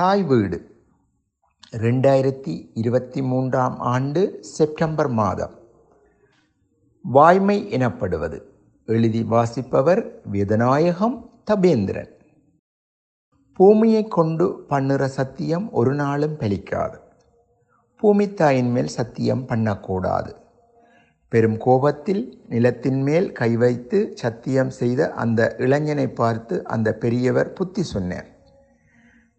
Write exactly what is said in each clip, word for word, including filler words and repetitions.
தாய் வீடு ரெண்டாயிரத்தி இருபத்தி மூன்றாம் ஆண்டு செப்டம்பர் மாதம். வாய்மை எனப்படுவது. எழுதி வாசிப்பவர் வேதநாயகம் தபேந்திரன். பூமியை கொண்டு பண்ணுற சத்தியம் ஒரு நாளும் பலிக்காது. பூமித்தாயின் மேல் சத்தியம் பண்ணக்கூடாது. பெரும் கோபத்தில் நிலத்தின் மேல் கை வைத்து சத்தியம் செய்த அந்த இளைஞனை பார்த்து அந்த பெரியவர் புத்தி சொன்னார்.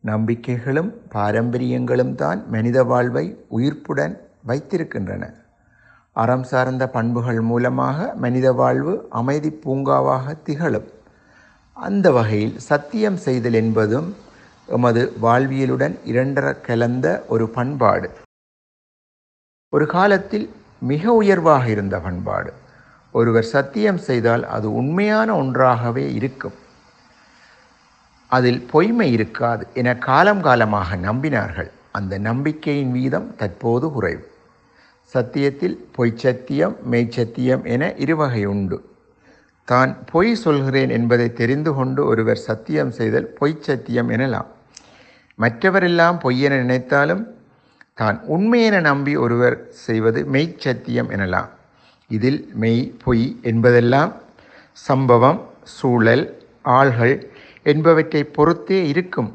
நம்பிக்கைகளும் பாரம்பரியங்களும் தான் மனித வாழ்வை உயிர்ப்புடன் வைத்திருக்கின்றன. அறம் சார்ந்த பண்புகள் மூலமாக மனித வாழ்வு அமைதி பூங்காவாக திகழும். அந்த வகையில் சத்தியம் செய்தல் என்பதும் எமது வாழ்வியலுடன் இரண்டர கலந்த ஒரு பண்பாடு. ஒரு காலத்தில் மிக உயர்வாக இருந்த பண்பாடு. ஒருவர் சத்தியம் செய்தால் அது உண்மையான ஒன்றாகவே இருக்கும், அதில் பொய்மை இருக்காது என காலம் காலமாக நம்பினார்கள். அந்த நம்பிக்கையின் வீதம் தற்போது குறைவு. சத்தியத்தில் பொய்ச்சத்தியம் மெய்ச்சத்தியம் என இருவகை உண்டு. தான் பொய் சொல்கிறேன் என்பதை தெரிந்து கொண்டு ஒருவர் சத்தியம் செய்தல் பொய்ச்சத்தியம் எனலாம். மற்றவரெல்லாம் பொய்யென நினைத்தாலும் தான் உண்மையென நம்பி ஒருவர் செய்வது மெய்ச்சத்தியம் எனலாம். இதில் மெய் பொய் என்பதெல்லாம் சம்பவம், சூழல், ஆள்கள் என்பவற்றை பொறுத்தே இருக்கும்.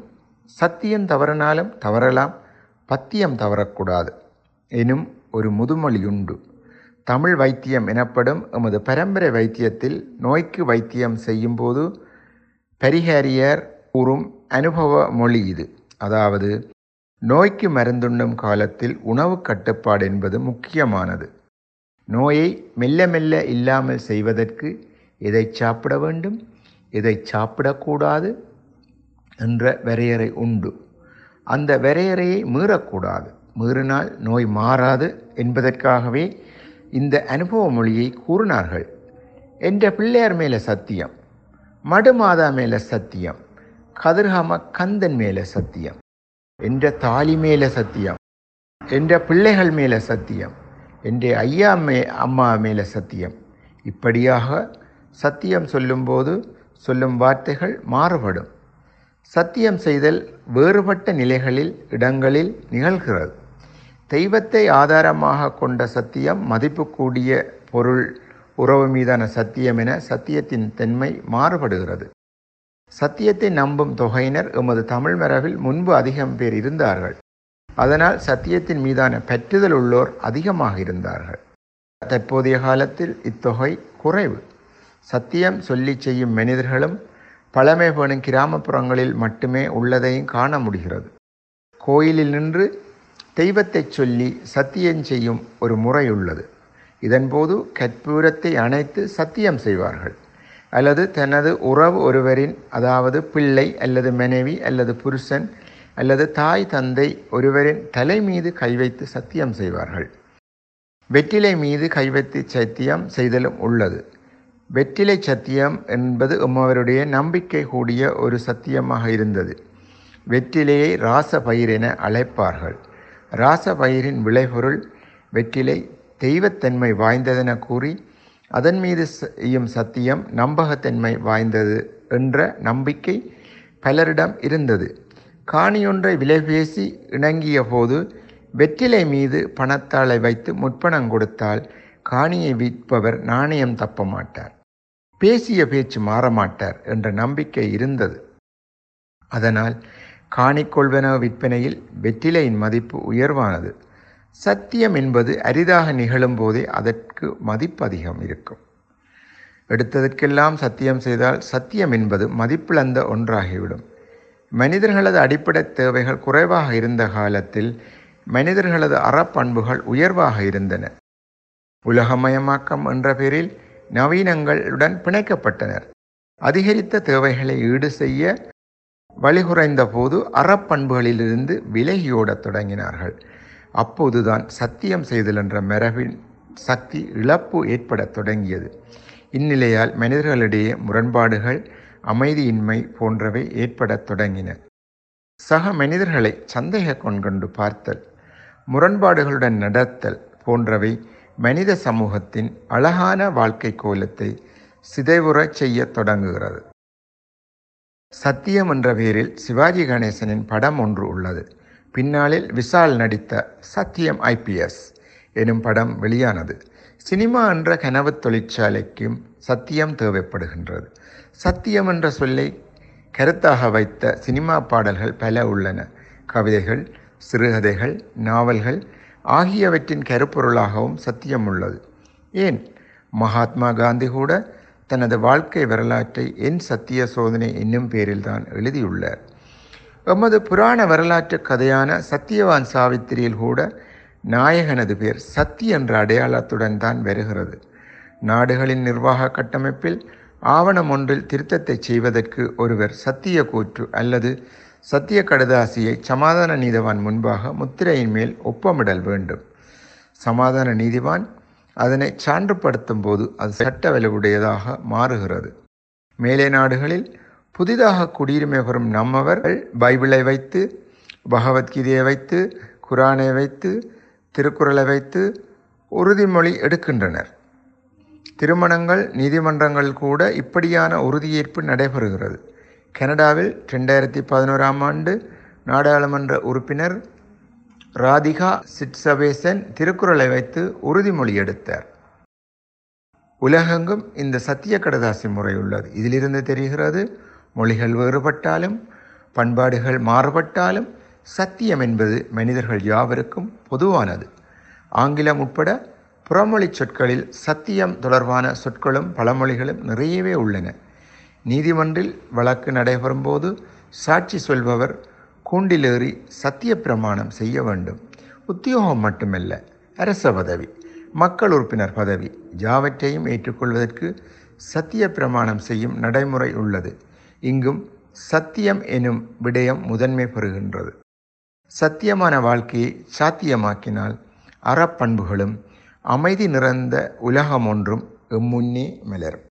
சத்தியம் தவறினாலும் தவறலாம், பத்தியம் தவறக்கூடாது எனும் ஒரு முதுமொழி உண்டு. தமிழ் வைத்தியம் எனப்படும் எமது பரம்பரை வைத்தியத்தில் நோய்க்கு வைத்தியம் செய்யும்போது பரிகாரியர் கூறும் அனுபவ மொழி இது. அதாவது நோய்க்கு மருந்துண்ணும் காலத்தில் உணவு கட்டுப்பாடு என்பது முக்கியமானது. நோயை மெல்ல மெல்ல இல்லாமல் செய்வதற்கு எதை சாப்பிட வேண்டும், எதை சாப்பிடக்கூடாது என்ற வரையறை உண்டு. அந்த வரையறையை மீறக்கூடாது, மீறினால் நோய் மாறாது என்பதற்காகவே இந்த அனுபவ மொழியை கூறினார்கள். என்ற பிள்ளையார் மேலே சத்தியம், மடுமாதா மேலே சத்தியம், கதிர்காம கந்தன் மேலே சத்தியம், என்ற தாலி மேலே சத்தியம், என்ற பிள்ளைகள் மேலே சத்தியம், என்ற ஐயா மே அம்மா மேலே சத்தியம். இப்படியாக சத்தியம் சொல்லும்போது சொல்லும் வார்த்தைகள் மாறுபடும். சத்தியம் செய்தல் வேறுபட்ட நிலைகளில் இடங்களில் நிகழ்கிறது. தெய்வத்தை ஆதாரமாக கொண்ட சத்தியம், மதிப்புக்கூடிய பொருள், உறவு மீதான சத்தியம் என சத்தியத்தின் தன்மை மாறுபடுகிறது. சத்தியத்தை நம்பும் தொகையினர் எமது தமிழ் மரபில் முன்பு அதிகம் பேர் இருந்தார்கள். அதனால் சத்தியத்தின் மீதான பற்றுதல் உள்ளோர் அதிகமாக இருந்தார்கள். தற்போதைய காலத்தில் இத்தொகை குறைவு. சத்தியம் சொல்லி செய்யும் மனிதர்களும் பழமை பேணும் கிராமப்புறங்களில் மட்டுமே உள்ளதையும் காண முடிகிறது. கோயிலில் நின்று தெய்வத்தை சொல்லி சத்தியம் செய்யும் ஒரு முறை உள்ளது. இதன்போது கற்பூரத்தை அணைத்து சத்தியம் செய்வார்கள். அல்லது தனது உறவு ஒருவரின், அதாவது பிள்ளை அல்லது மனைவி அல்லது புருஷன் அல்லது தாய் தந்தை ஒருவரின் தலை மீது கை வைத்து சத்தியம் செய்வார்கள். வெற்றிலை மீது கை வைத்து சத்தியம் செய்தலும் உள்ளது. வெற்றிலை சத்தியம் என்பது உம்மவருடைய நம்பிக்கை கூடிய ஒரு சத்தியமாக இருந்தது. வெற்றிலையை ராச பயிர் என அழைப்பார்கள். ராச பயிரின் விளைபொருள் வெற்றிலை தெய்வத்தன்மை வாய்ந்ததென கூறி அதன் மீது செய்யும் சத்தியம் நம்பகத்தன்மை வாய்ந்தது என்ற நம்பிக்கை பலரிடம் இருந்தது. காணியொன்றை விலை பேசி இணங்கிய போது வெற்றிலை மீது பணத்தாளை வைத்து முற்பணம் கொடுத்தால் காணியை விற்பவர் நாணயம் தப்ப மாட்டார், பேசிய பேச்சு மாறமாட்டார் என்ற நம்பிக்கை இருந்தது. அதனால் காணிக்கொள்வனவு விற்பனையில் வெற்றிலையின் மதிப்பு உயர்வானது. சத்தியம் என்பது அரிதாக நிகழும் போதே அதற்கு மதிப்பு அதிகம் இருக்கும். எடுத்ததற்கெல்லாம் சத்தியம் செய்தால் சத்தியம் என்பது மதிப்பிழந்த ஒன்றாகிவிடும். மனிதர்களது அடிப்படை தேவைகள் குறைவாக இருந்த காலத்தில் மனிதர்களது அறப்பண்புகள் உயர்வாக இருந்தன. உலகமயமாக்கம் என்ற பெயரில் நவீனங்களுடன் பிணைக்கப்பட்டனர். அதிகரித்த தேவைகளை ஈடு செய்ய வழிகுறைந்த போது அறப்பண்புகளிலிருந்து விலகியோடத் தொடங்கினார்கள். அப்போதுதான் சத்தியம் செய்தல் என்ற மரபின் சக்தி இழப்பு ஏற்படத் தொடங்கியது. இந்நிலையால் மனிதர்களிடையே முரண்பாடுகள், அமைதியின்மை போன்றவை ஏற்படத் தொடங்கின. சக மனிதர்களை சந்தேக கொண்டு பார்த்தல், முரண்பாடுகளுடன் நடத்தல் போன்றவை மனித சமூகத்தின் அழகான வாழ்க்கை கோலத்தை சிதைவுறச் செய்ய தொடங்குகிறது. சத்தியம் என்ற பெயரில் சிவாஜி கணேசனின் படம் ஒன்று உள்ளது. பின்னாளில் விசால் நடித்த சத்தியம் ஐ பி எஸ் எனும் படம் வெளியானது. சினிமா என்ற கனவு தொழிற்சாலைக்கும் சத்தியம் தேவைப்படுகின்றது. சத்தியம் என்ற சொல்லை கருத்தாக வைத்த சினிமா பாடல்கள் பல உள்ளன. கவிதைகள், சிறுகதைகள், நாவல்கள் ஆகியவற்றின் கருப்பொருளாகவும் சத்தியம் உள்ளது. ஏன் மகாத்மா காந்தி கூட தனது வாழ்க்கை வரலாற்றை என் சத்திய சோதனை என்னும் பேரில் தான் எழுதியுள்ளார். எமது புராண வரலாற்று கதையான சத்தியவான் சாவித்திரியில் கூட நாயகனது பேர் சத்தி என்ற அடையாளத்துடன் தான் வருகிறது. நாடுகளின் நிர்வாக கட்டமைப்பில் ஆவணம் ஒன்றில் திருத்தத்தை செய்வதற்கு ஒருவர் சத்திய கூற்று அல்லது சத்திய கடுதாசியை சமாதான நீதிவான் முன்பாக முத்திரையின் மேல் ஒப்பமிடல் வேண்டும். சமாதான நீதிவான் அதனை சான்றுபடுத்தும் போது அது சட்ட வலுவுடையதாக மாறுகிறது. மேலை நாடுகளில் புதிதாக குடியுரிமை பெறும் நம்மவர்கள் பைபிளை வைத்து, பகவத்கீதையை வைத்து, குரானை வைத்து, திருக்குறளை வைத்து உறுதிமொழி எடுக்கின்றனர். திருமணங்கள், நீதிமன்றங்கள் கூட இப்படியான உறுதியேற்பு நடைபெறுகிறது. கனடாவில் ரெண்டாயிரத்தி பதினோராம் ஆண்டு நாடாளுமன்ற உறுப்பினர் ராதிகா சிட்ஸவேசன் திருக்குறளை வைத்து உறுதிமொழி எடுத்தார். உலகெங்கும் இந்த சத்திய கடதாசி முறை உள்ளது. இதிலிருந்து தெரிகிறது, மொழிகள் வேறுபட்டாலும் பண்பாடுகள் மாறுபட்டாலும் சத்தியம் என்பது மனிதர்கள் யாவருக்கும் பொதுவானது. ஆங்கிலம் உட்பட புறமொழி சொற்களில் சத்தியம் தொடர்பான சொற்களும் பழமொழிகளும் நிறையவே உள்ளன. நீதிமன்றில் வழக்கு நடைபெறும் போது சாட்சி சொல்பவர் கூண்டிலேறி சத்திய பிரமாணம் செய்ய வேண்டும். உத்தியோகம் மட்டுமல்ல, அரச பதவி, மக்கள் உறுப்பினர் பதவி யாவற்றையும் ஏற்றுக்கொள்வதற்கு சத்திய பிரமாணம் செய்யும் நடைமுறை உள்ளது. இங்கும் சத்தியம் எனும் விடயம் முதன்மை பெறுகின்றது. சத்தியமான வாழ்க்கையை சாத்தியமாக்கினால் அறப்பண்புகளும் அமைதி நிறைந்த உலகம் ஒன்றும் எம்முன்னே மலரும்.